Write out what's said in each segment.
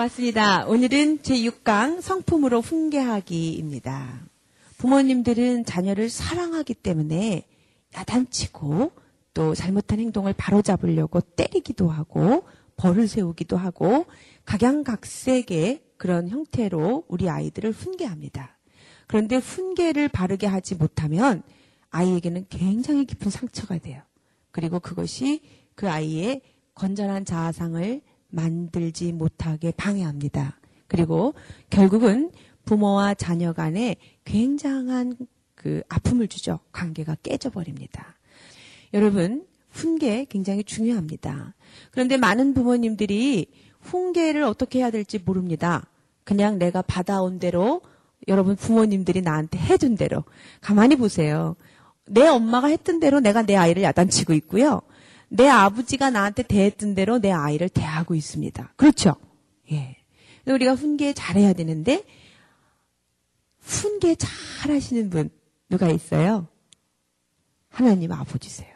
고맙습니다. 오늘은 제6강 성품으로 훈계하기입니다. 부모님들은 자녀를 사랑하기 때문에 야단치고 또 잘못한 행동을 바로잡으려고 때리기도 하고 벌을 세우기도 하고 각양각색의 그런 형태로 우리 아이들을 훈계합니다. 그런데 훈계를 바르게 하지 못하면 아이에게는 굉장히 깊은 상처가 돼요. 그리고 그것이 그 아이의 건전한 자아상을 만들지 못하게 방해합니다. 그리고 결국은 부모와 자녀 간에 굉장한 그 아픔을 주죠. 관계가 깨져버립니다. 여러분, 훈계 굉장히 중요합니다. 그런데 많은 부모님들이 훈계를 어떻게 해야 될지 모릅니다. 그냥 내가 받아온 대로, 여러분 부모님들이 나한테 해준 대로 가만히 보세요. 내 엄마가 했던 대로 내가 내 아이를 야단치고 있고요. 내 아버지가 나한테 대했던 대로 내 아이를 대하고 있습니다. 그렇죠? 예. 우리가 훈계 잘해야 되는데 훈계 잘하시는 분 누가 있어요? 하나님 아버지세요.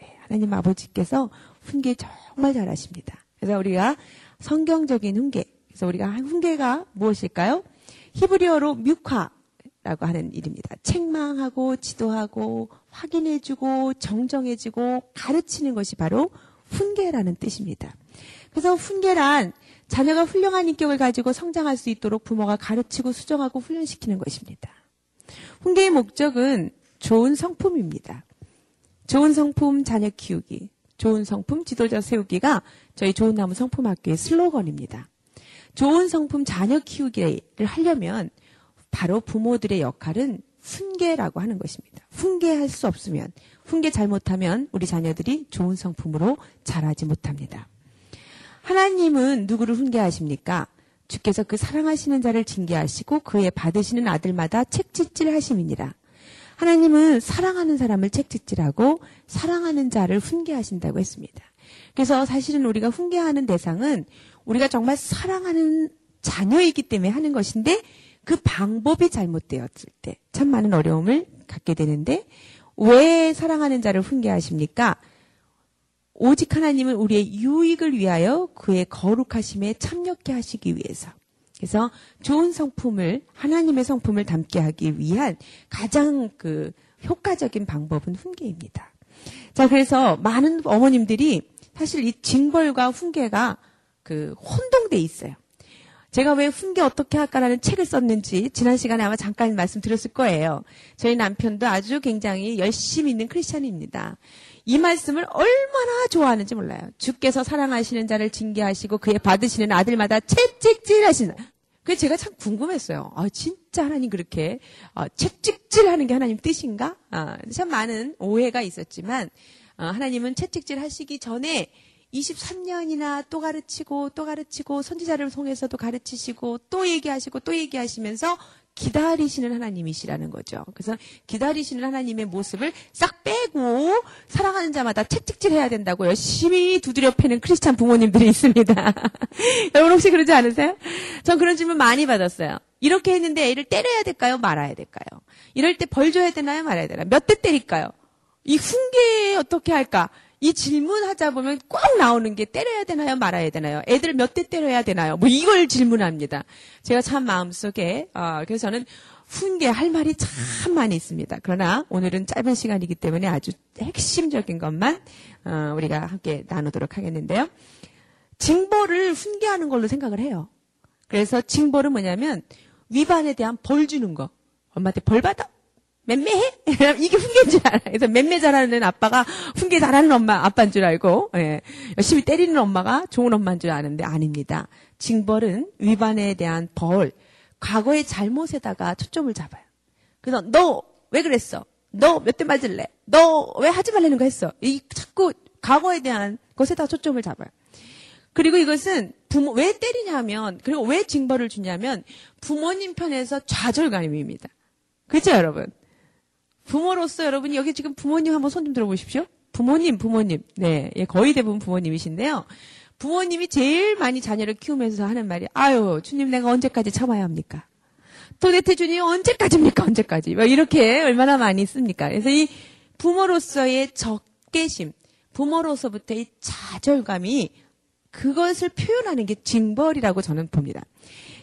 예. 하나님 아버지께서 훈계 정말 잘하십니다. 그래서 우리가 성경적인 훈계, 그래서 우리가 훈계가 무엇일까요? 히브리어로 뮤카라고 하는 일입니다. 책망하고 지도하고 확인해주고 정정해주고 가르치는 것이 바로 훈계라는 뜻입니다. 그래서 훈계란 자녀가 훌륭한 인격을 가지고 성장할 수 있도록 부모가 가르치고 수정하고 훈련시키는 것입니다. 훈계의 목적은 좋은 성품입니다. 좋은 성품 자녀 키우기, 좋은 성품 지도자 세우기가 저희 좋은 나무 성품학교의 슬로건입니다. 좋은 성품 자녀 키우기를 하려면 바로 부모들의 역할은 훈계라고 하는 것입니다. 훈계할 수 없으면, 훈계 잘못하면 우리 자녀들이 좋은 성품으로 자라지 못합니다. 하나님은 누구를 훈계하십니까? 주께서 그 사랑하시는 자를 징계하시고 그의 받으시는 아들마다 책짓질하심이니라. 하나님은 사랑하는 사람을 책짓질하고 사랑하는 자를 훈계하신다고 했습니다. 그래서 사실은 우리가 훈계하는 대상은 우리가 정말 사랑하는 자녀이기 때문에 하는 것인데 그 방법이 잘못되었을 때 참 많은 어려움을 갖게 되는데, 왜 사랑하는 자를 훈계하십니까? 오직 하나님은 우리의 유익을 위하여 그의 거룩하심에 참여케 하시기 위해서. 그래서 좋은 성품을, 하나님의 성품을 담게 하기 위한 가장 그 효과적인 방법은 훈계입니다. 자, 그래서 많은 어머님들이 사실 이 징벌과 훈계가 그 혼동돼 있어요. 제가 왜 훈계 어떻게 할까라는 책을 썼는지 지난 시간에 아마 잠깐 말씀드렸을 거예요. 저희 남편도 아주 굉장히 열심히 있는 크리스찬입니다. 이 말씀을 얼마나 좋아하는지 몰라요. 주께서 사랑하시는 자를 징계하시고 그의 받으시는 아들마다 채찍질하시는. 그래서 제가 참 궁금했어요. 아, 진짜 하나님 그렇게 채찍질하는 게 하나님 뜻인가? 아, 참 많은 오해가 있었지만 하나님은 채찍질하시기 전에 23년이나 또 가르치고 또 가르치고 선지자를 통해서도 가르치시고 또 얘기하시고 또 얘기하시면서 기다리시는 하나님이시라는 거죠. 그래서 기다리시는 하나님의 모습을 싹 빼고 사랑하는 자마다 채찍질해야 된다고 열심히 두드려 패는 크리스찬 부모님들이 있습니다. 여러분 혹시 그러지 않으세요? 전 그런 질문 많이 받았어요. 이렇게 했는데 애를 때려야 될까요? 말아야 될까요? 이럴 때 벌 줘야 되나요? 말아야 되나요? 몇 대 때릴까요? 이 훈계 어떻게 할까? 이 질문하자 보면 꼭 나오는 게 때려야 되나요? 말아야 되나요? 애들 몇 대 때려야 되나요? 뭐 이걸 질문합니다. 제가 참 마음속에 그래서 저는 훈계할 말이 참 많이 있습니다. 그러나 오늘은 짧은 시간이기 때문에 아주 핵심적인 것만 우리가 함께 나누도록 하겠는데요. 징벌을 훈계하는 걸로 생각을 해요. 그래서 징벌은 뭐냐면 위반에 대한 벌 주는 거. 엄마한테 벌 받아? 맴매해? 이게 훈계인 줄 알아요. 그래서 맴매 잘하는 아빠가 훈계 잘하는 아빠인 줄 알고, 예. 열심히 때리는 엄마가 좋은 엄마인 줄 아는데 아닙니다. 징벌은 위반에 대한 벌, 과거의 잘못에다가 초점을 잡아요. 그래서 너 왜 그랬어? 너 몇 대 맞을래? 너 왜 하지 말라는 거 했어? 이 자꾸 과거에 대한 것에다 초점을 잡아요. 그리고 이것은 부모 왜 때리냐면, 그리고 왜 징벌을 주냐면 부모님 편에서 좌절감입니다. 그렇죠, 여러분? 부모로서 여러분이 여기 지금 부모님 한번 손 좀 들어보십시오. 부모님. 네, 예, 거의 대부분 부모님이신데요. 부모님이 제일 많이 자녀를 키우면서 하는 말이, 아유, 주님 내가 언제까지 참아야 합니까? 도대체 주님 언제까지입니까? 막 이렇게 얼마나 많이 있습니까? 그래서 이 부모로서의 적개심, 부모로서부터의 좌절감이 그것을 표현하는 게 징벌이라고 저는 봅니다.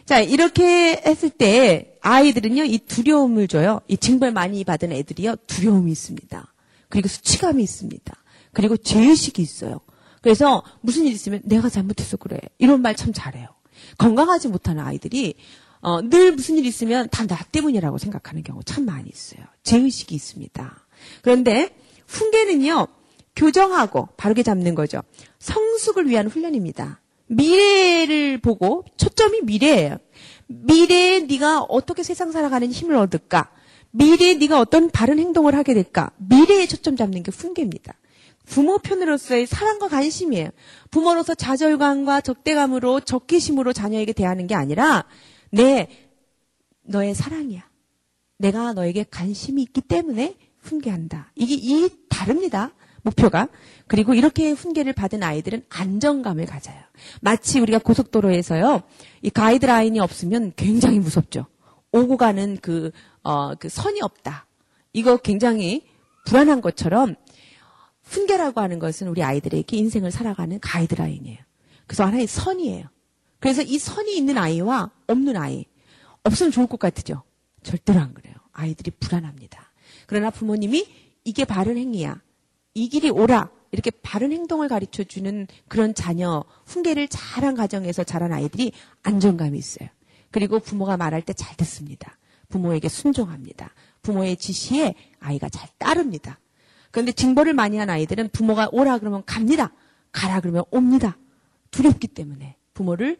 자, 이렇게 했을 때 아이들은요, 이 두려움을 줘요. 이 징벌 많이 받은 애들이요, 두려움이 있습니다. 그리고 수치감이 있습니다. 그리고 죄의식이 있어요. 그래서 무슨 일 있으면 내가 잘못해서 그래. 이런 말 참 잘해요. 건강하지 못하는 아이들이 늘 무슨 일 있으면 다 나 때문이라고 생각하는 경우 참 많이 있어요. 죄의식이 있습니다. 그런데 훈계는요, 교정하고 바르게 잡는 거죠. 성숙을 위한 훈련입니다. 미래를 보고, 초점이 미래예요. 미래에 네가 어떻게 세상 살아가는 힘을 얻을까? 미래에 네가 어떤 바른 행동을 하게 될까? 미래에 초점 잡는 게 훈계입니다. 부모 편으로서의 사랑과 관심이에요. 부모로서 좌절감과 적대감으로, 적개심으로 자녀에게 대하는 게 아니라 너의 사랑이야. 내가 너에게 관심이 있기 때문에 훈계한다. 이게 다릅니다. 목표가. 그리고 이렇게 훈계를 받은 아이들은 안정감을 가져요. 마치 우리가 고속도로에서요, 이 가이드라인이 없으면 굉장히 무섭죠. 오고 가는 그 선이 없다. 이거 굉장히 불안한 것처럼 훈계라고 하는 것은 우리 아이들에게 인생을 살아가는 가이드라인이에요. 그래서 하나의 선이에요. 그래서 이 선이 있는 아이와 없는 아이, 없으면 좋을 것 같죠? 절대로 안 그래요. 아이들이 불안합니다. 그러나 부모님이 이게 바른 행위야. 이 길이 오라. 이렇게 바른 행동을 가르쳐주는 그런 자녀, 훈계를 잘한 가정에서 자란 아이들이 안정감이 있어요. 그리고 부모가 말할 때 잘 듣습니다. 부모에게 순종합니다. 부모의 지시에 아이가 잘 따릅니다. 그런데 징벌을 많이 한 아이들은 부모가 오라 그러면 갑니다. 가라 그러면 옵니다. 두렵기 때문에 부모를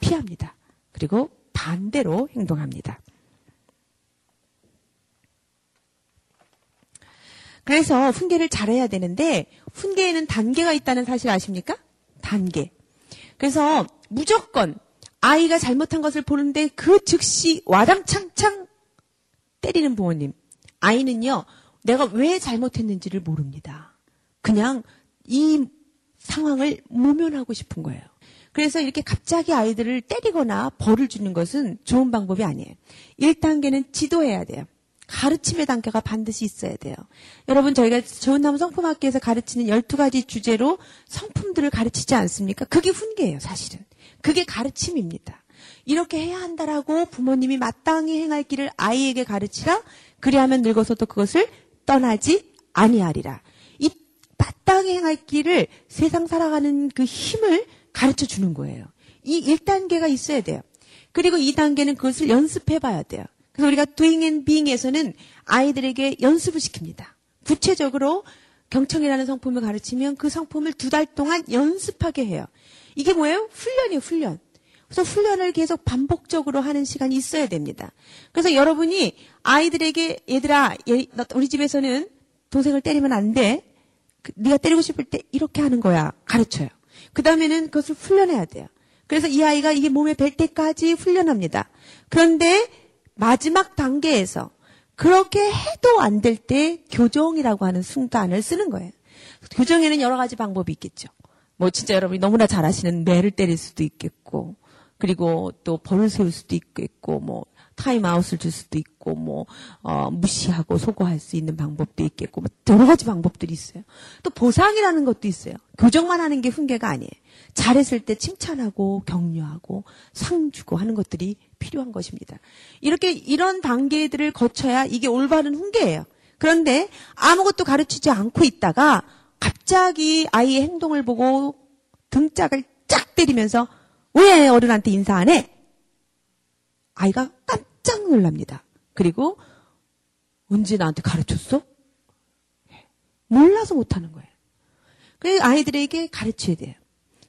피합니다. 그리고 반대로 행동합니다. 그래서 훈계를 잘해야 되는데 훈계에는 단계가 있다는 사실 아십니까? 단계. 그래서 무조건 아이가 잘못한 것을 보는데 그 즉시 와당창창 때리는 부모님. 아이는요, 내가 왜 잘못했는지를 모릅니다. 그냥 이 상황을 모면하고 싶은 거예요. 그래서 이렇게 갑자기 아이들을 때리거나 벌을 주는 것은 좋은 방법이 아니에요. 1단계는 지도해야 돼요. 가르침의 단계가 반드시 있어야 돼요. 여러분, 저희가 좋은나무 성품학교에서 가르치는 12가지 주제로 성품들을 가르치지 않습니까? 그게 훈계예요, 사실은. 그게 가르침입니다. 이렇게 해야 한다라고 부모님이 마땅히 행할 길을 아이에게 가르치라. 그리하면 늙어서도 그것을 떠나지 아니하리라. 이 마땅히 행할 길을, 세상 살아가는 그 힘을 가르쳐 주는 거예요. 이 1단계가 있어야 돼요. 그리고 2단계는 그것을 연습해봐야 돼요. 그래서 우리가 doing and being에서는 아이들에게 연습을 시킵니다. 구체적으로 경청이라는 성품을 가르치면 그 성품을 2달 동안 연습하게 해요. 이게 뭐예요? 훈련이에요, 훈련. 그래서 훈련을 계속 반복적으로 하는 시간이 있어야 됩니다. 그래서 여러분이 아이들에게, 얘들아, 우리 집에서는 동생을 때리면 안 돼. 네가 때리고 싶을 때 이렇게 하는 거야. 가르쳐요. 그 다음에는 그것을 훈련해야 돼요. 그래서 이 아이가 이게 몸에 벨 때까지 훈련합니다. 그런데 마지막 단계에서 그렇게 해도 안 될 때 교정이라고 하는 순간을 쓰는 거예요. 교정에는 여러 가지 방법이 있겠죠. 뭐 진짜 여러분이 너무나 잘 아시는 매를 때릴 수도 있겠고, 그리고 또 벌을 세울 수도 있겠고, 뭐 타임아웃을 줄 수도 있고, 뭐 무시하고 소거할 수 있는 방법도 있겠고, 뭐 여러 가지 방법들이 있어요. 또 보상이라는 것도 있어요. 교정만 하는 게 훈계가 아니에요. 잘했을 때 칭찬하고 격려하고 상 주고 하는 것들이 필요한 것입니다. 이렇게 이런 단계들을 거쳐야 이게 올바른 훈계예요. 그런데 아무것도 가르치지 않고 있다가 갑자기 아이의 행동을 보고 등짝을 쫙 때리면서 왜 어른한테 인사 안 해? 아이가 깜짝 놀랍니다. 그리고 언제 나한테 가르쳤어? 몰라서 못하는 거예요. 그래서 아이들에게 가르쳐야 돼요.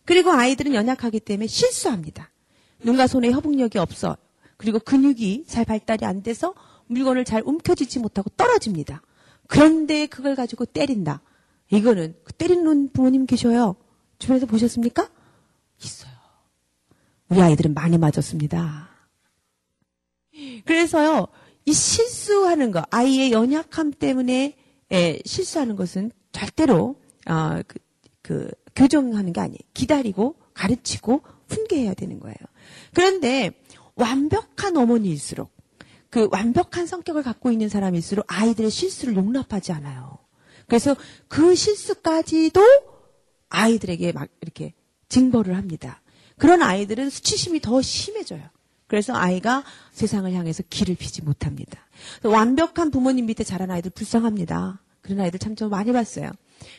그리고 아이들은 연약하기 때문에 실수합니다. 눈과 손에 협응력이 없어. 그리고 근육이 잘 발달이 안 돼서 물건을 잘 움켜쥐지 못하고 떨어집니다. 그런데 그걸 가지고 때린다. 이거는 그 때리는 부모님 계셔요. 주변에서 보셨습니까? 있어요. 우리 아이들은 많이 맞았습니다. 그래서요, 이 실수하는 거, 아이의 연약함 때문에 실수하는 것은 절대로 교정하는 게 아니에요. 기다리고 가르치고 훈계해야 되는 거예요. 그런데 완벽한 어머니일수록, 그 완벽한 성격을 갖고 있는 사람일수록 아이들의 실수를 용납하지 않아요. 그래서 그 실수까지도 아이들에게 막 이렇게 징벌을 합니다. 그런 아이들은 수치심이 더 심해져요. 그래서 아이가 세상을 향해서 길을 피지 못합니다. 완벽한 부모님 밑에 자란 아이들 불쌍합니다. 그런 아이들 참 좀 많이 봤어요.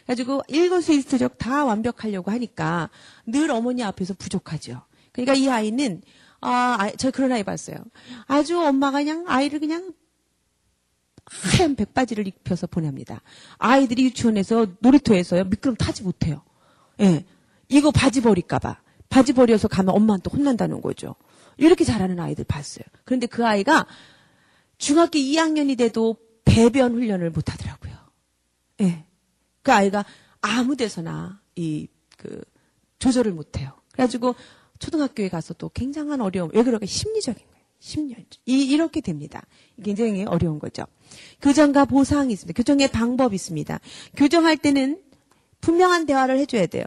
그래가지고 일거수일투족 다 완벽하려고 하니까 늘 어머니 앞에서 부족하죠. 그러니까 이 아이는 저 그런 아이 봤어요. 아주 엄마가 그냥 아이를 그냥 하얀 백바지를 입혀서 보냅니다. 아이들이 유치원에서 놀이터에서요 미끄럼 타지 못해요. 예, 이거 바지 버릴까봐 바지 버려서 가면 엄마한테 혼난다는 거죠. 이렇게 자라는 아이들 봤어요. 그런데 그 아이가 중학교 2학년이 돼도 배변 훈련을 못 하더라고요. 예, 그 아이가 아무 데서나 조절을 못 해요. 그래가지고 초등학교에 가서 또 굉장한 어려움. 왜 그럴까? 심리적인 거예요. 이렇게 됩니다. 굉장히 어려운 거죠. 교정과 보상이 있습니다. 교정의 방법이 있습니다. 교정할 때는 분명한 대화를 해줘야 돼요.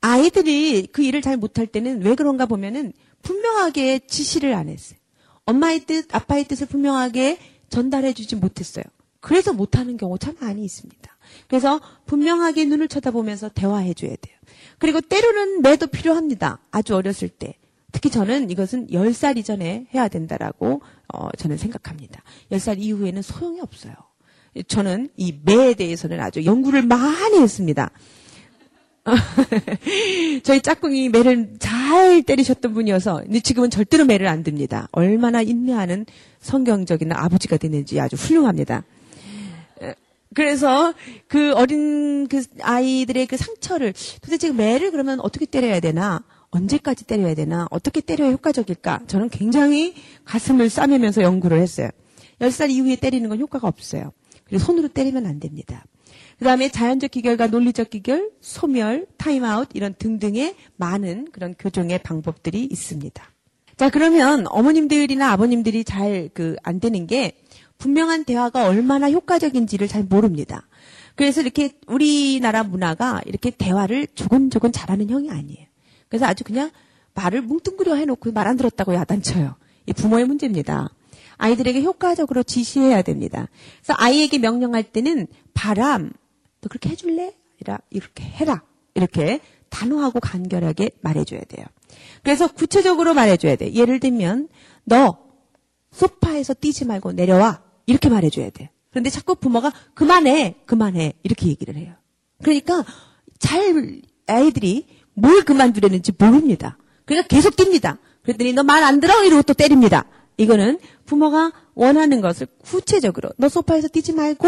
아이들이 그 일을 잘 못할 때는 왜 그런가 보면은 분명하게 지시를 안 했어요. 엄마의 뜻, 아빠의 뜻을 분명하게 전달해주지 못했어요. 그래서 못하는 경우 참 많이 있습니다. 그래서 분명하게 눈을 쳐다보면서 대화해줘야 돼요. 그리고 때로는 매도 필요합니다. 아주 어렸을 때. 특히 저는 이것은 10살 이전에 해야 된다라고 저는 생각합니다. 10살 이후에는 소용이 없어요. 저는 이 매에 대해서는 아주 연구를 많이 했습니다. 저희 짝꿍이 매를 잘 때리셨던 분이어서 지금은 절대로 매를 안 듭니다. 얼마나 인내하는 성경적인 아버지가 됐는지 아주 훌륭합니다. 그래서 그 어린 그 아이들의 그 상처를 도대체 매를 그러면 어떻게 때려야 되나, 언제까지 때려야 되나, 어떻게 때려야 효과적일까, 저는 굉장히 가슴을 싸매면서 연구를 했어요. 10살 이후에 때리는 건 효과가 없어요. 그리고 손으로 때리면 안 됩니다. 그 다음에 자연적 기결과 논리적 기결, 소멸, 타임아웃 이런 등등의 많은 그런 교정의 방법들이 있습니다. 자, 그러면 어머님들이나 아버님들이 잘 안 되는 게 분명한 대화가 얼마나 효과적인지를 잘 모릅니다. 그래서 이렇게 우리나라 문화가 이렇게 대화를 조곤조곤 잘하는 형이 아니에요. 그래서 아주 그냥 말을 뭉뚱그려 해놓고 말 안 들었다고 야단쳐요. 이 부모의 문제입니다. 아이들에게 효과적으로 지시해야 됩니다. 그래서 아이에게 명령할 때는 바람, 너 그렇게 해줄래? 이렇게 해라. 이렇게 단호하고 간결하게 말해줘야 돼요. 그래서 구체적으로 말해줘야 돼. 예를 들면 너 소파에서 뛰지 말고 내려와. 이렇게 말해줘야 돼. 그런데 자꾸 부모가 그만해, 그만해 이렇게 얘기를 해요. 그러니까 잘 아이들이 뭘 그만두려는지 모릅니다. 그러니까 계속 뜁니다. 그랬더니 너 말 안 들어? 이러고 또 때립니다. 이거는 부모가 원하는 것을 구체적으로 너 소파에서 뛰지 말고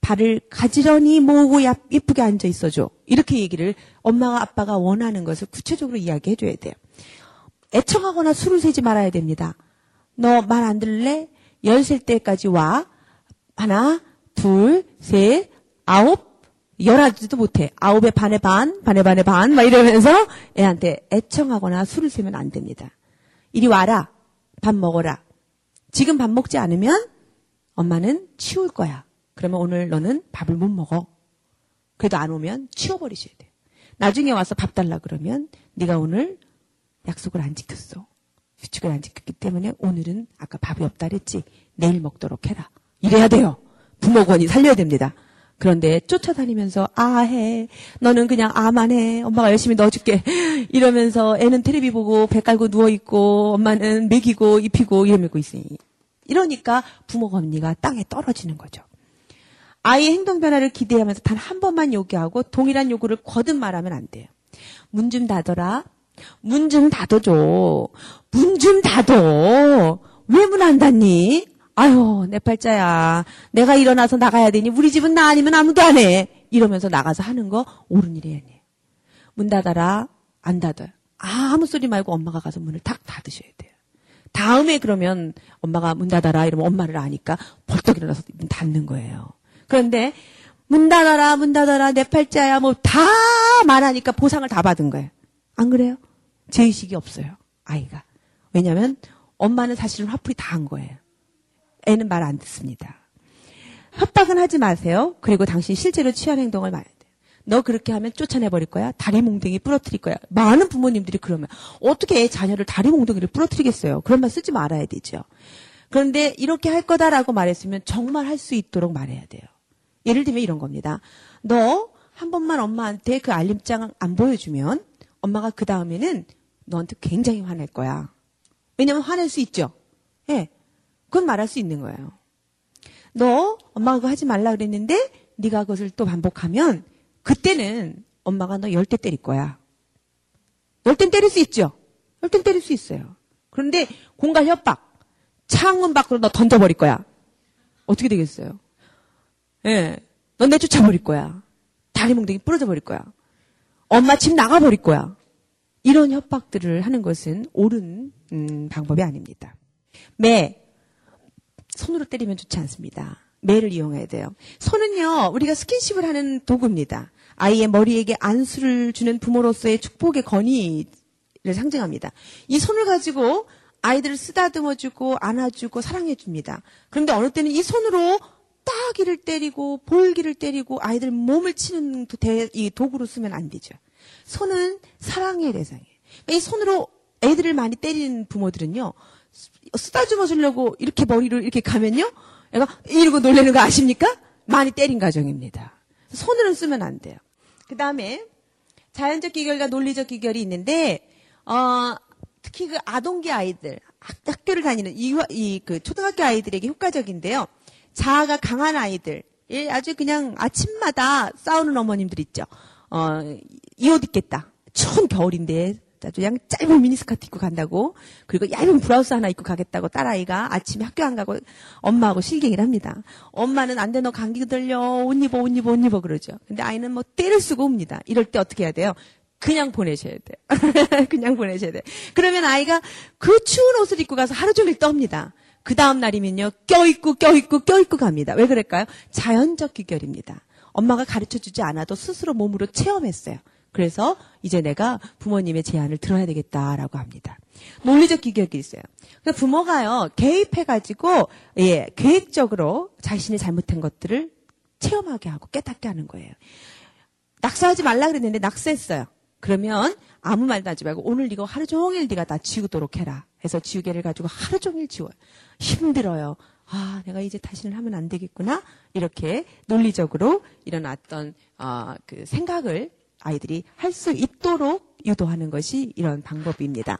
발을 가지런히 모으고 예쁘게 앉아 있어줘. 이렇게 얘기를 엄마와 아빠가 원하는 것을 구체적으로 이야기해줘야 돼요. 애청하거나 수를 세지 말아야 됩니다. 너 말 안 들을래? 10셀 때까지 와. 하나, 둘, 셋, 아홉. 11하지도 못해. 9에 반에 반, 반에 반에 반 막 이러면서 애한테 애청하거나 수를 세면 안 됩니다. 이리 와라. 밥 먹어라. 지금 밥 먹지 않으면 엄마는 치울 거야. 그러면 오늘 너는 밥을 못 먹어. 그래도 안 오면 치워버리셔야 돼요. 나중에 와서 밥 달라 그러면 네가 오늘 약속을 안 지켰어. 규칙을 안 지켰기 때문에 오늘은 아까 밥이 없다 그랬지. 내일 먹도록 해라. 이래야 돼요. 부모 권위 살려야 됩니다. 그런데 쫓아다니면서 아해, 너는 그냥 아만 해, 엄마가 열심히 넣어줄게 이러면서 애는 텔레비 보고 배 깔고 누워있고 엄마는 먹이고 입히고 이러고 있으니 이러니까 부모 권위가 땅에 떨어지는 거죠. 아이의 행동 변화를 기대하면서 단 한 번만 요구하고 동일한 요구를 거듭 말하면 안 돼요. 문 좀 닫아라. 문 좀 닫아줘. 문 좀 닫아. 왜 문 안 닫니? 아유, 내 팔자야. 내가 일어나서 나가야 되니 우리 집은 나 아니면 아무도 안 해. 이러면서 나가서 하는 거 옳은 일이 아니에요. 문 닫아라. 안 닫아요. 아무 소리 말고 엄마가 가서 문을 탁 닫으셔야 돼요. 다음에 그러면 엄마가 문 닫아라 이러면 엄마를 아니까 벌떡 일어나서 문 닫는 거예요. 그런데 문 닫아라, 문 닫아라, 내 팔자야 뭐 다 말하니까 보상을 다 받은 거예요. 안 그래요? 제의식이 없어요, 아이가. 왜냐하면 엄마는 사실은 화풀이 다 한 거예요. 애는 말 안 듣습니다. 협박은 하지 마세요. 그리고 당신 실제로 취한 행동을 말해야 돼요. 너 그렇게 하면 쫓아내버릴 거야. 다리 몽둥이 부러뜨릴 거야. 많은 부모님들이 그러면 어떻게 애 자녀를 다리 몽둥이를 부러뜨리겠어요. 그런 말 쓰지 말아야 되죠. 그런데 이렇게 할 거다라고 말했으면 정말 할 수 있도록 말해야 돼요. 예를 들면 이런 겁니다. 너 한 번만 엄마한테 그 알림장 안 보여주면 엄마가 그 다음에는 너한테 굉장히 화낼 거야. 왜냐면 화낼 수 있죠. 예, 그건 말할 수 있는 거예요. 너 엄마가 그거 하지 말라 그랬는데 네가 그것을 또 반복하면 그때는 엄마가 너 10대 때릴 거야. 10대는 때릴 수 있죠. 10대는 때릴 수 있어요. 그런데 공갈 협박, 창문 밖으로 너 던져버릴 거야. 어떻게 되겠어요? 예, 넌 내쫓아버릴 거야. 다리 몽둥이 부러져버릴 거야. 엄마 집 나가버릴 거야. 이런 협박들을 하는 것은 옳은 방법이 아닙니다. 매, 손으로 때리면 좋지 않습니다. 매를 이용해야 돼요. 손은요, 우리가 스킨십을 하는 도구입니다. 아이의 머리에게 안수를 주는 부모로서의 축복의 권위를 상징합니다. 이 손을 가지고 아이들을 쓰다듬어주고 안아주고 사랑해줍니다. 그런데 어느 때는 이 손으로 따귀를 때리고 볼기를 때리고 아이들 몸을 치는 이 도구로 쓰면 안 되죠. 손은 사랑의 대상이에요. 이 손으로 애들을 많이 때리는 부모들은요, 쓰다듬어 주려고 이렇게 머리로 이렇게 가면요, 애가 이러고 놀라는 거 아십니까? 많이 때린 가정입니다. 손으로는 쓰면 안 돼요. 그 다음에 자연적 귀결과 논리적 귀결이 있는데, 특히 그 아동기 아이들, 학교를 다니는 그 초등학교 아이들에게 효과적인데요. 자아가 강한 아이들, 아주 그냥 아침마다 싸우는 어머님들 있죠. 이 옷 입겠다. 추운 겨울인데 아주 그냥 짧은 미니스커트 입고 간다고, 그리고 얇은 블라우스 하나 입고 가겠다고 딸아이가 아침에 학교 안 가고 엄마하고 실갱이를 합니다. 엄마는 안 돼, 너 감기 들려, 옷 입어 그러죠. 근데 아이는 뭐 때를 쓰고 옵니다. 이럴 때 어떻게 해야 돼요? 그냥 보내셔야 돼요. 그냥 보내셔야 돼요. 그러면 아이가 그 추운 옷을 입고 가서 하루 종일 떱니다. 그 다음 날이면요, 껴입고 갑니다. 왜 그럴까요? 자연적 귀결입니다. 엄마가 가르쳐주지 않아도 스스로 몸으로 체험했어요. 그래서 이제 내가 부모님의 제안을 들어야 되겠다라고 합니다. 논리적 귀결이 있어요. 그러니까 부모가요, 개입해가지고, 예, 계획적으로 자신이 잘못한 것들을 체험하게 하고 깨닫게 하는 거예요. 낙서하지 말라 그랬는데 낙서했어요. 그러면 아무 말도 하지 말고 오늘 이거 하루 종일 네가 다 지우도록 해라. 해서 지우개를 가지고 하루 종일 지워요. 힘들어요. 아, 내가 이제 다시는 하면 안 되겠구나. 이렇게 논리적으로 일어났던 그 생각을 아이들이 할 수 있도록 유도하는 것이 이런 방법입니다.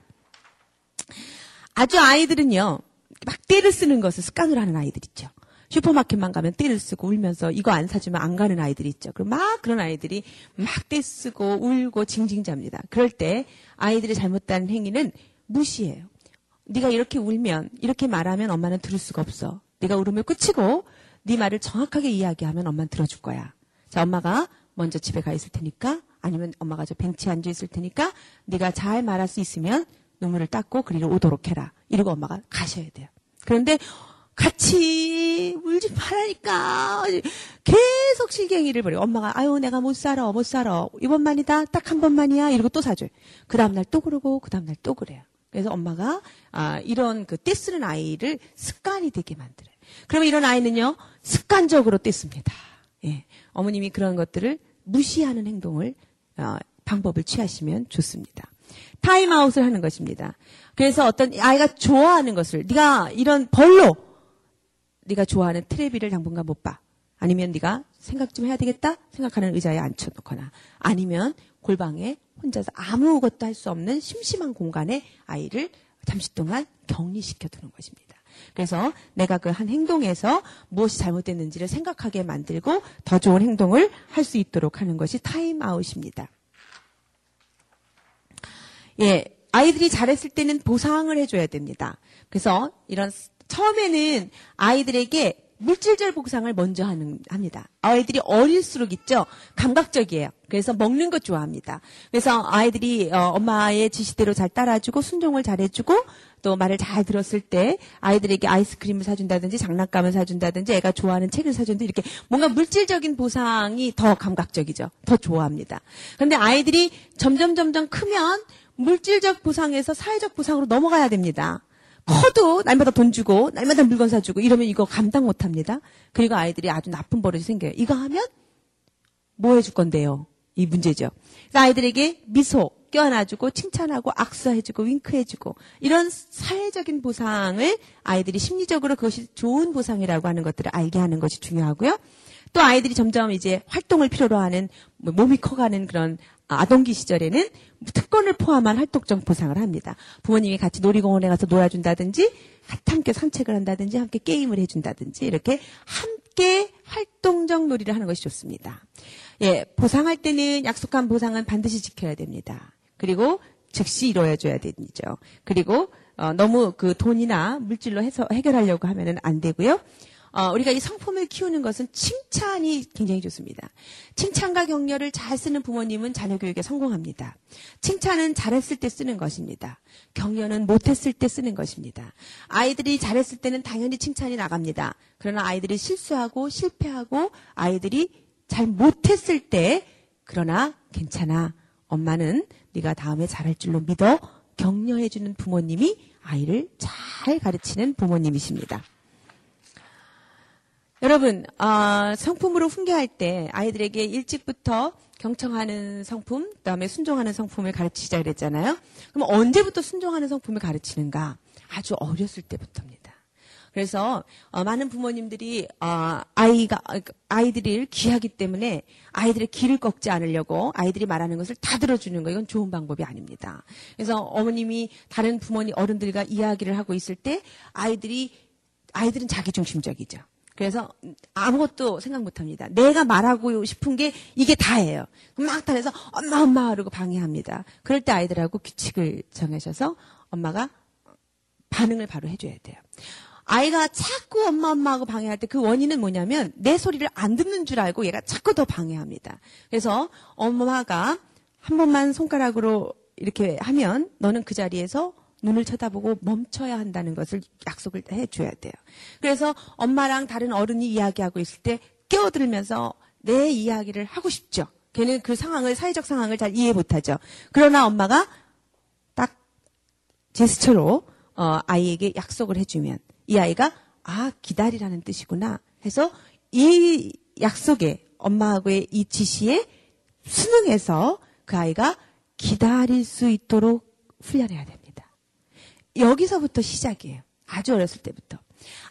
아주 아이들은요, 막 떼를 쓰는 것을 습관으로 하는 아이들 있죠. 슈퍼마켓만 가면 떼를 쓰고 울면서 이거 안 사주면 안 가는 아이들이 있죠. 그럼 막 그런 아이들이 막 떼 쓰고 울고 징징잡니다. 그럴 때 아이들이 잘못된 행위는 무시해요. 네가 이렇게 울면, 이렇게 말하면 엄마는 들을 수가 없어. 네가 울음을 그치고 네 말을 정확하게 이야기하면 엄마는 들어줄 거야. 자, 엄마가 먼저 집에 가 있을 테니까, 아니면 엄마가 저 벤치에 앉아 있을 테니까 네가 잘 말할 수 있으면 눈물을 닦고 그리로 오도록 해라. 이러고 엄마가 가셔야 돼요. 그런데 같이 울지 말라니까 계속 실갱이를 벌여요. 엄마가 아유, 내가 못 살아. 이번만이다. 딱 한 번만이야. 이러고 또 사줘요. 그 다음날 또 그러고 그 다음날 또 그래요. 그래서 엄마가 이런 그 떼쓰는 아이를 습관이 되게 만들어요. 그러면 이런 아이는요, 습관적으로 떼씁니다. 예, 어머님이 그런 것들을 무시하는 행동을 방법을 취하시면 좋습니다. 타임아웃을 하는 것입니다. 그래서 어떤 아이가 좋아하는 것을, 네가 이런 벌로 네가 좋아하는 테레비를 당분간 못 봐. 아니면 네가 생각 좀 해야 되겠다 생각하는 의자에 앉혀놓거나, 아니면 골방에 혼자서 아무것도 할 수 없는 심심한 공간에 아이를 잠시 동안 격리시켜두는 것입니다. 그래서 내가 그 한 행동에서 무엇이 잘못됐는지를 생각하게 만들고 더 좋은 행동을 할 수 있도록 하는 것이 타임아웃입니다. 예, 아이들이 잘했을 때는 보상을 해줘야 됩니다. 그래서 이런 처음에는 아이들에게 물질적 보상을 먼저 합니다. 아이들이 어릴수록 있죠. 감각적이에요. 그래서 먹는 것 좋아합니다. 그래서 아이들이 엄마의 지시대로 잘 따라주고 순종을 잘해주고 또 말을 잘 들었을 때 아이들에게 아이스크림을 사준다든지 장난감을 사준다든지 애가 좋아하는 책을 사준다든지 이렇게 뭔가 물질적인 보상이 더 감각적이죠. 더 좋아합니다. 그런데 아이들이 점점 크면 물질적 보상에서 사회적 보상으로 넘어가야 됩니다. 커도 날마다 돈 주고 날마다 물건 사주고 이러면 이거 감당 못합니다. 그리고 아이들이 아주 나쁜 버릇이 생겨요. 이거 하면 뭐 해줄 건데요? 이 문제죠. 그래서 아이들에게 미소 껴안아주고 칭찬하고 악수해주고 윙크해주고 이런 사회적인 보상을 아이들이 심리적으로 그것이 좋은 보상이라고 하는 것들을 알게 하는 것이 중요하고요. 또 아이들이 점점 이제 활동을 필요로 하는 몸이 커가는 그런 아동기 시절에는 특권을 포함한 활동적 보상을 합니다. 부모님이 같이 놀이공원에 가서 놀아준다든지 함께 산책을 한다든지 함께 게임을 해준다든지 이렇게 함께 활동적 놀이를 하는 것이 좋습니다. 예, 보상할 때는 약속한 보상은 반드시 지켜야 됩니다. 그리고 즉시 이루어져야 되죠. 그리고 너무 그 돈이나 물질로 해서 해결하려고 하면은 안 되고요. 우리가 이 성품을 키우는 것은 칭찬이 굉장히 좋습니다. 칭찬과 격려를 잘 쓰는 부모님은 자녀 교육에 성공합니다. 칭찬은 잘했을 때 쓰는 것입니다. 격려는 못했을 때 쓰는 것입니다. 아이들이 잘했을 때는 당연히 칭찬이 나갑니다. 그러나 아이들이 실수하고 실패하고 아이들이 잘 못했을 때 그러나 괜찮아. 엄마는 네가 다음에 잘할 줄로 믿어 격려해주는 부모님이 아이를 잘 가르치는 부모님이십니다. 여러분, 성품으로 훈계할 때 아이들에게 일찍부터 경청하는 성품, 그다음에 순종하는 성품을 가르치자 그랬잖아요. 그럼 언제부터 순종하는 성품을 가르치는가? 아주 어렸을 때부터입니다. 그래서 많은 부모님들이 아이들을 귀하기 때문에 아이들의 귀를 꺾지 않으려고 아이들이 말하는 것을 다 들어주는 거 이건 좋은 방법이 아닙니다. 그래서 어머님이 다른 부모님 어른들과 이야기를 하고 있을 때 아이들은 자기중심적이죠. 그래서 아무것도 생각 못합니다. 내가 말하고 싶은 게 이게 다예요. 막 달려서 엄마 그러고 방해합니다. 그럴 때 아이들하고 규칙을 정하셔서 엄마가 반응을 바로 해줘야 돼요. 아이가 자꾸 엄마 하고 방해할 때 그 원인은 뭐냐면 내 소리를 안 듣는 줄 알고 얘가 자꾸 더 방해합니다. 그래서 엄마가 한 번만 손가락으로 이렇게 하면 너는 그 자리에서 눈을 쳐다보고 멈춰야 한다는 것을 약속을 해줘야 돼요. 그래서 엄마랑 다른 어른이 이야기하고 있을 때 끼어들면서 내 이야기를 하고 싶죠. 걔는 그 상황을, 사회적 상황을 잘 이해 못하죠. 그러나 엄마가 딱 제스처로 아이에게 약속을 해주면 이 아이가 기다리라는 뜻이구나 해서 이 약속에, 엄마하고의 이 지시에 순응해서 그 아이가 기다릴 수 있도록 훈련해야 됩니다. 여기서부터 시작이에요. 아주 어렸을 때부터.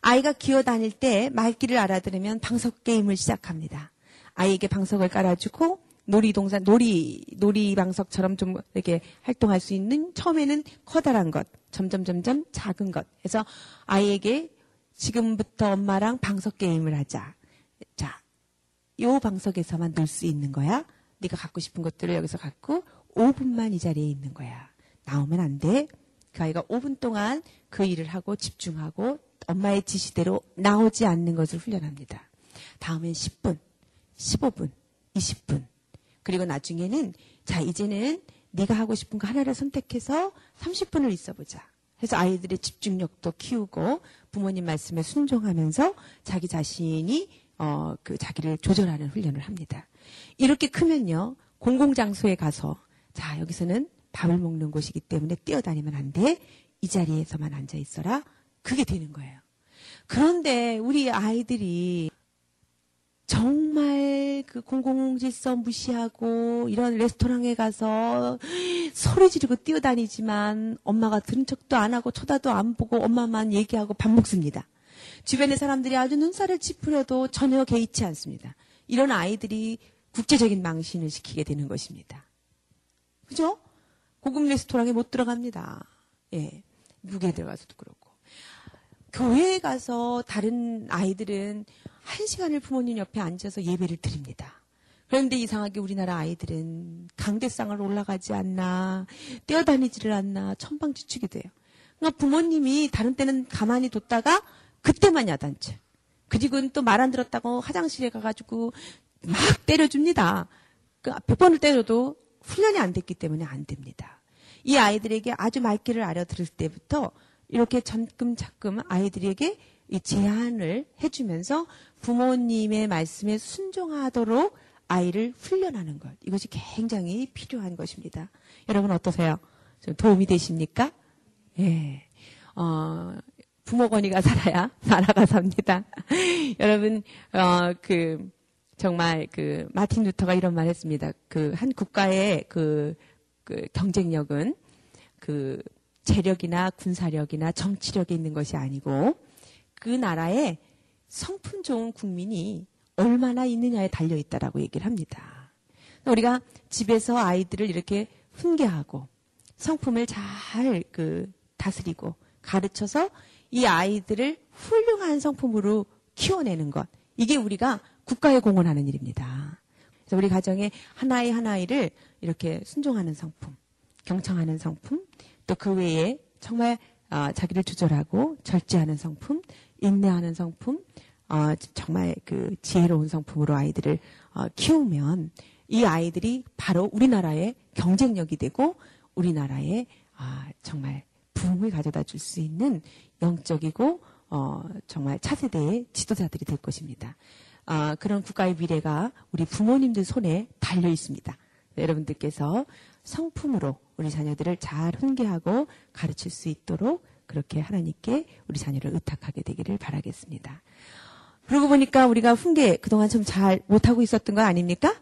아이가 기어다닐 때 말귀를 알아들으면 방석 게임을 시작합니다. 아이에게 방석을 깔아주고 놀이동산, 놀이방석처럼 좀 이렇게 활동할 수 있는 처음에는 커다란 것, 점점 작은 것. 그래서 아이에게 지금부터 엄마랑 방석 게임을 하자. 자, 요 방석에서만 놀 수 있는 거야. 네가 갖고 싶은 것들을 여기서 갖고 5분만 이 자리에 있는 거야. 나오면 안 돼. 그 아이가 5분 동안 그 일을 하고 집중하고 엄마의 지시대로 나오지 않는 것을 훈련합니다. 다음엔 10분, 15분, 20분. 그리고 나중에는 이제는 네가 하고 싶은 거 하나를 선택해서 30분을 있어보자. 해서 아이들의 집중력도 키우고 부모님 말씀에 순종하면서 자기 자신이 그 자기를 조절하는 훈련을 합니다. 이렇게 크면요. 공공장소에 가서 여기서는 밥을 먹는 곳이기 때문에 뛰어다니면 안 돼. 이 자리에서만 앉아 있어라. 그게 되는 거예요. 그런데 우리 아이들이 정말 그 공공질서 무시하고 이런 레스토랑에 가서 소리 지르고 뛰어다니지만 엄마가 들은 척도 안 하고 쳐다도 안 보고 엄마만 얘기하고 밥 먹습니다. 주변의 사람들이 아주 눈살을 찌푸려도 전혀 개의치 않습니다. 이런 아이들이 국제적인 망신을 시키게 되는 것입니다. 그죠? 고급 레스토랑에 못 들어갑니다. 예. 무게 들어가서도 그렇고. 교회에 가서 다른 아이들은 1시간을 부모님 옆에 앉아서 예배를 드립니다. 그런데 이상하게 우리나라 아이들은 강대상을 올라가지 않나, 뛰어다니지를 않나, 천방지축이 돼요. 그러니까 부모님이 다른 때는 가만히 뒀다가 그때만 야단쳐. 그리고는 또 말 안 들었다고 화장실에 가가지고 막 때려줍니다. 그러니까 100번을 때려도 훈련이 안 됐기 때문에 안 됩니다. 이 아이들에게 아주 말귀를 알아들을 때부터 이렇게 점금자금 아이들에게 이 제안을 해주면서 부모님의 말씀에 순종하도록 아이를 훈련하는 것. 이것이 굉장히 필요한 것입니다. 여러분 어떠세요? 좀 도움이 되십니까? 예. 부모 권위가 살아야 나라가 삽니다. 여러분, 정말 마틴 루터가 이런 말 했습니다. 한 국가의 경쟁력은 재력이나 군사력이나 정치력에 있는 것이 아니고 그 나라의 성품 좋은 국민이 얼마나 있느냐에 달려있다라고 얘기를 합니다. 우리가 집에서 아이들을 이렇게 훈계하고 성품을 잘 다스리고 가르쳐서 이 아이들을 훌륭한 성품으로 키워내는 것, 이게 우리가 국가에 공헌하는 일입니다. 그래서 우리 가정의 하나의 하나이를 이렇게 순종하는 성품, 경청하는 성품, 또 그 외에 정말 자기를 조절하고 절제하는 성품, 인내하는 성품, 정말 지혜로운 성품으로 아이들을 키우면 이 아이들이 바로 우리나라의 경쟁력이 되고 우리나라의 정말 부흥을 가져다 줄 수 있는 영적이고 정말 차세대의 지도자들이 될 것입니다. 그런 국가의 미래가 우리 부모님들 손에 달려 있습니다. 여러분들께서 성품으로 우리 자녀들을 잘 훈계하고 가르칠 수 있도록 그렇게 하나님께 우리 자녀를 의탁하게 되기를 바라겠습니다. 그러고 보니까 우리가 훈계 그동안 좀 잘 못하고 있었던 거 아닙니까?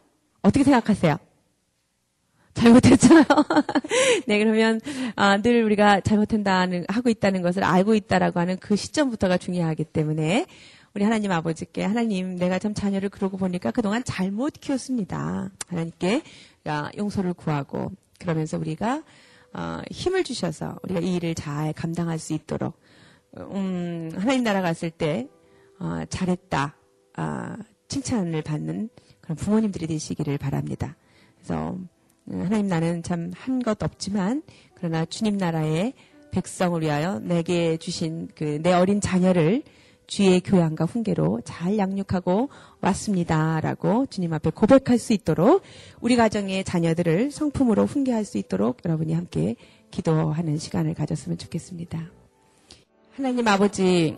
어떻게 생각하세요? 잘못했잖아요. 네, 그러면 늘 우리가 잘못한다는 하고 있다는 것을 알고 있다라고 하는 그 시점부터가 중요하기 때문에 우리 하나님 아버지께, 하나님, 내가 참 자녀를 그러고 보니까 그동안 잘못 키웠습니다. 하나님께 용서를 구하고, 그러면서 우리가 힘을 주셔서 우리가 이 일을 잘 감당할 수 있도록 하나님 나라 갔을 때 잘했다 칭찬을 받는 그런 부모님들이 되시기를 바랍니다. 그래서 하나님, 나는 참 한 것 없지만 그러나 주님 나라의 백성을 위하여 내게 주신 내 어린 자녀를 주의 교양과 훈계로 잘 양육하고 왔습니다라고 주님 앞에 고백할 수 있도록, 우리 가정의 자녀들을 성품으로 훈계할 수 있도록 여러분이 함께 기도하는 시간을 가졌으면 좋겠습니다. 하나님 아버지,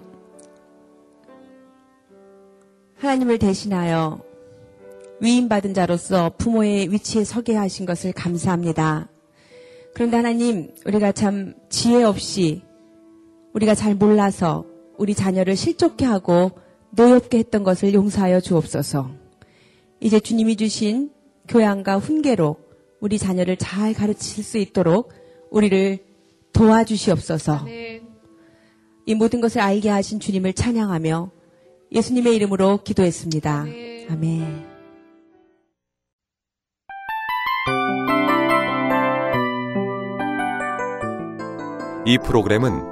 하나님을 대신하여 위임받은 자로서 부모의 위치에 서게 하신 것을 감사합니다. 그런데 하나님, 우리가 참 지혜 없이 우리가 잘 몰라서 우리 자녀를 실족케 하고 노엽게 했던 것을 용서하여 주옵소서. 이제 주님이 주신 교양과 훈계로 우리 자녀를 잘 가르칠 수 있도록 우리를 도와주시옵소서. 네. 이 모든 것을 알게 하신 주님을 찬양하며 예수님의 이름으로 기도했습니다. 네. 아멘. 이 프로그램은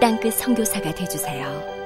땅끝 선교사가 되어주세요.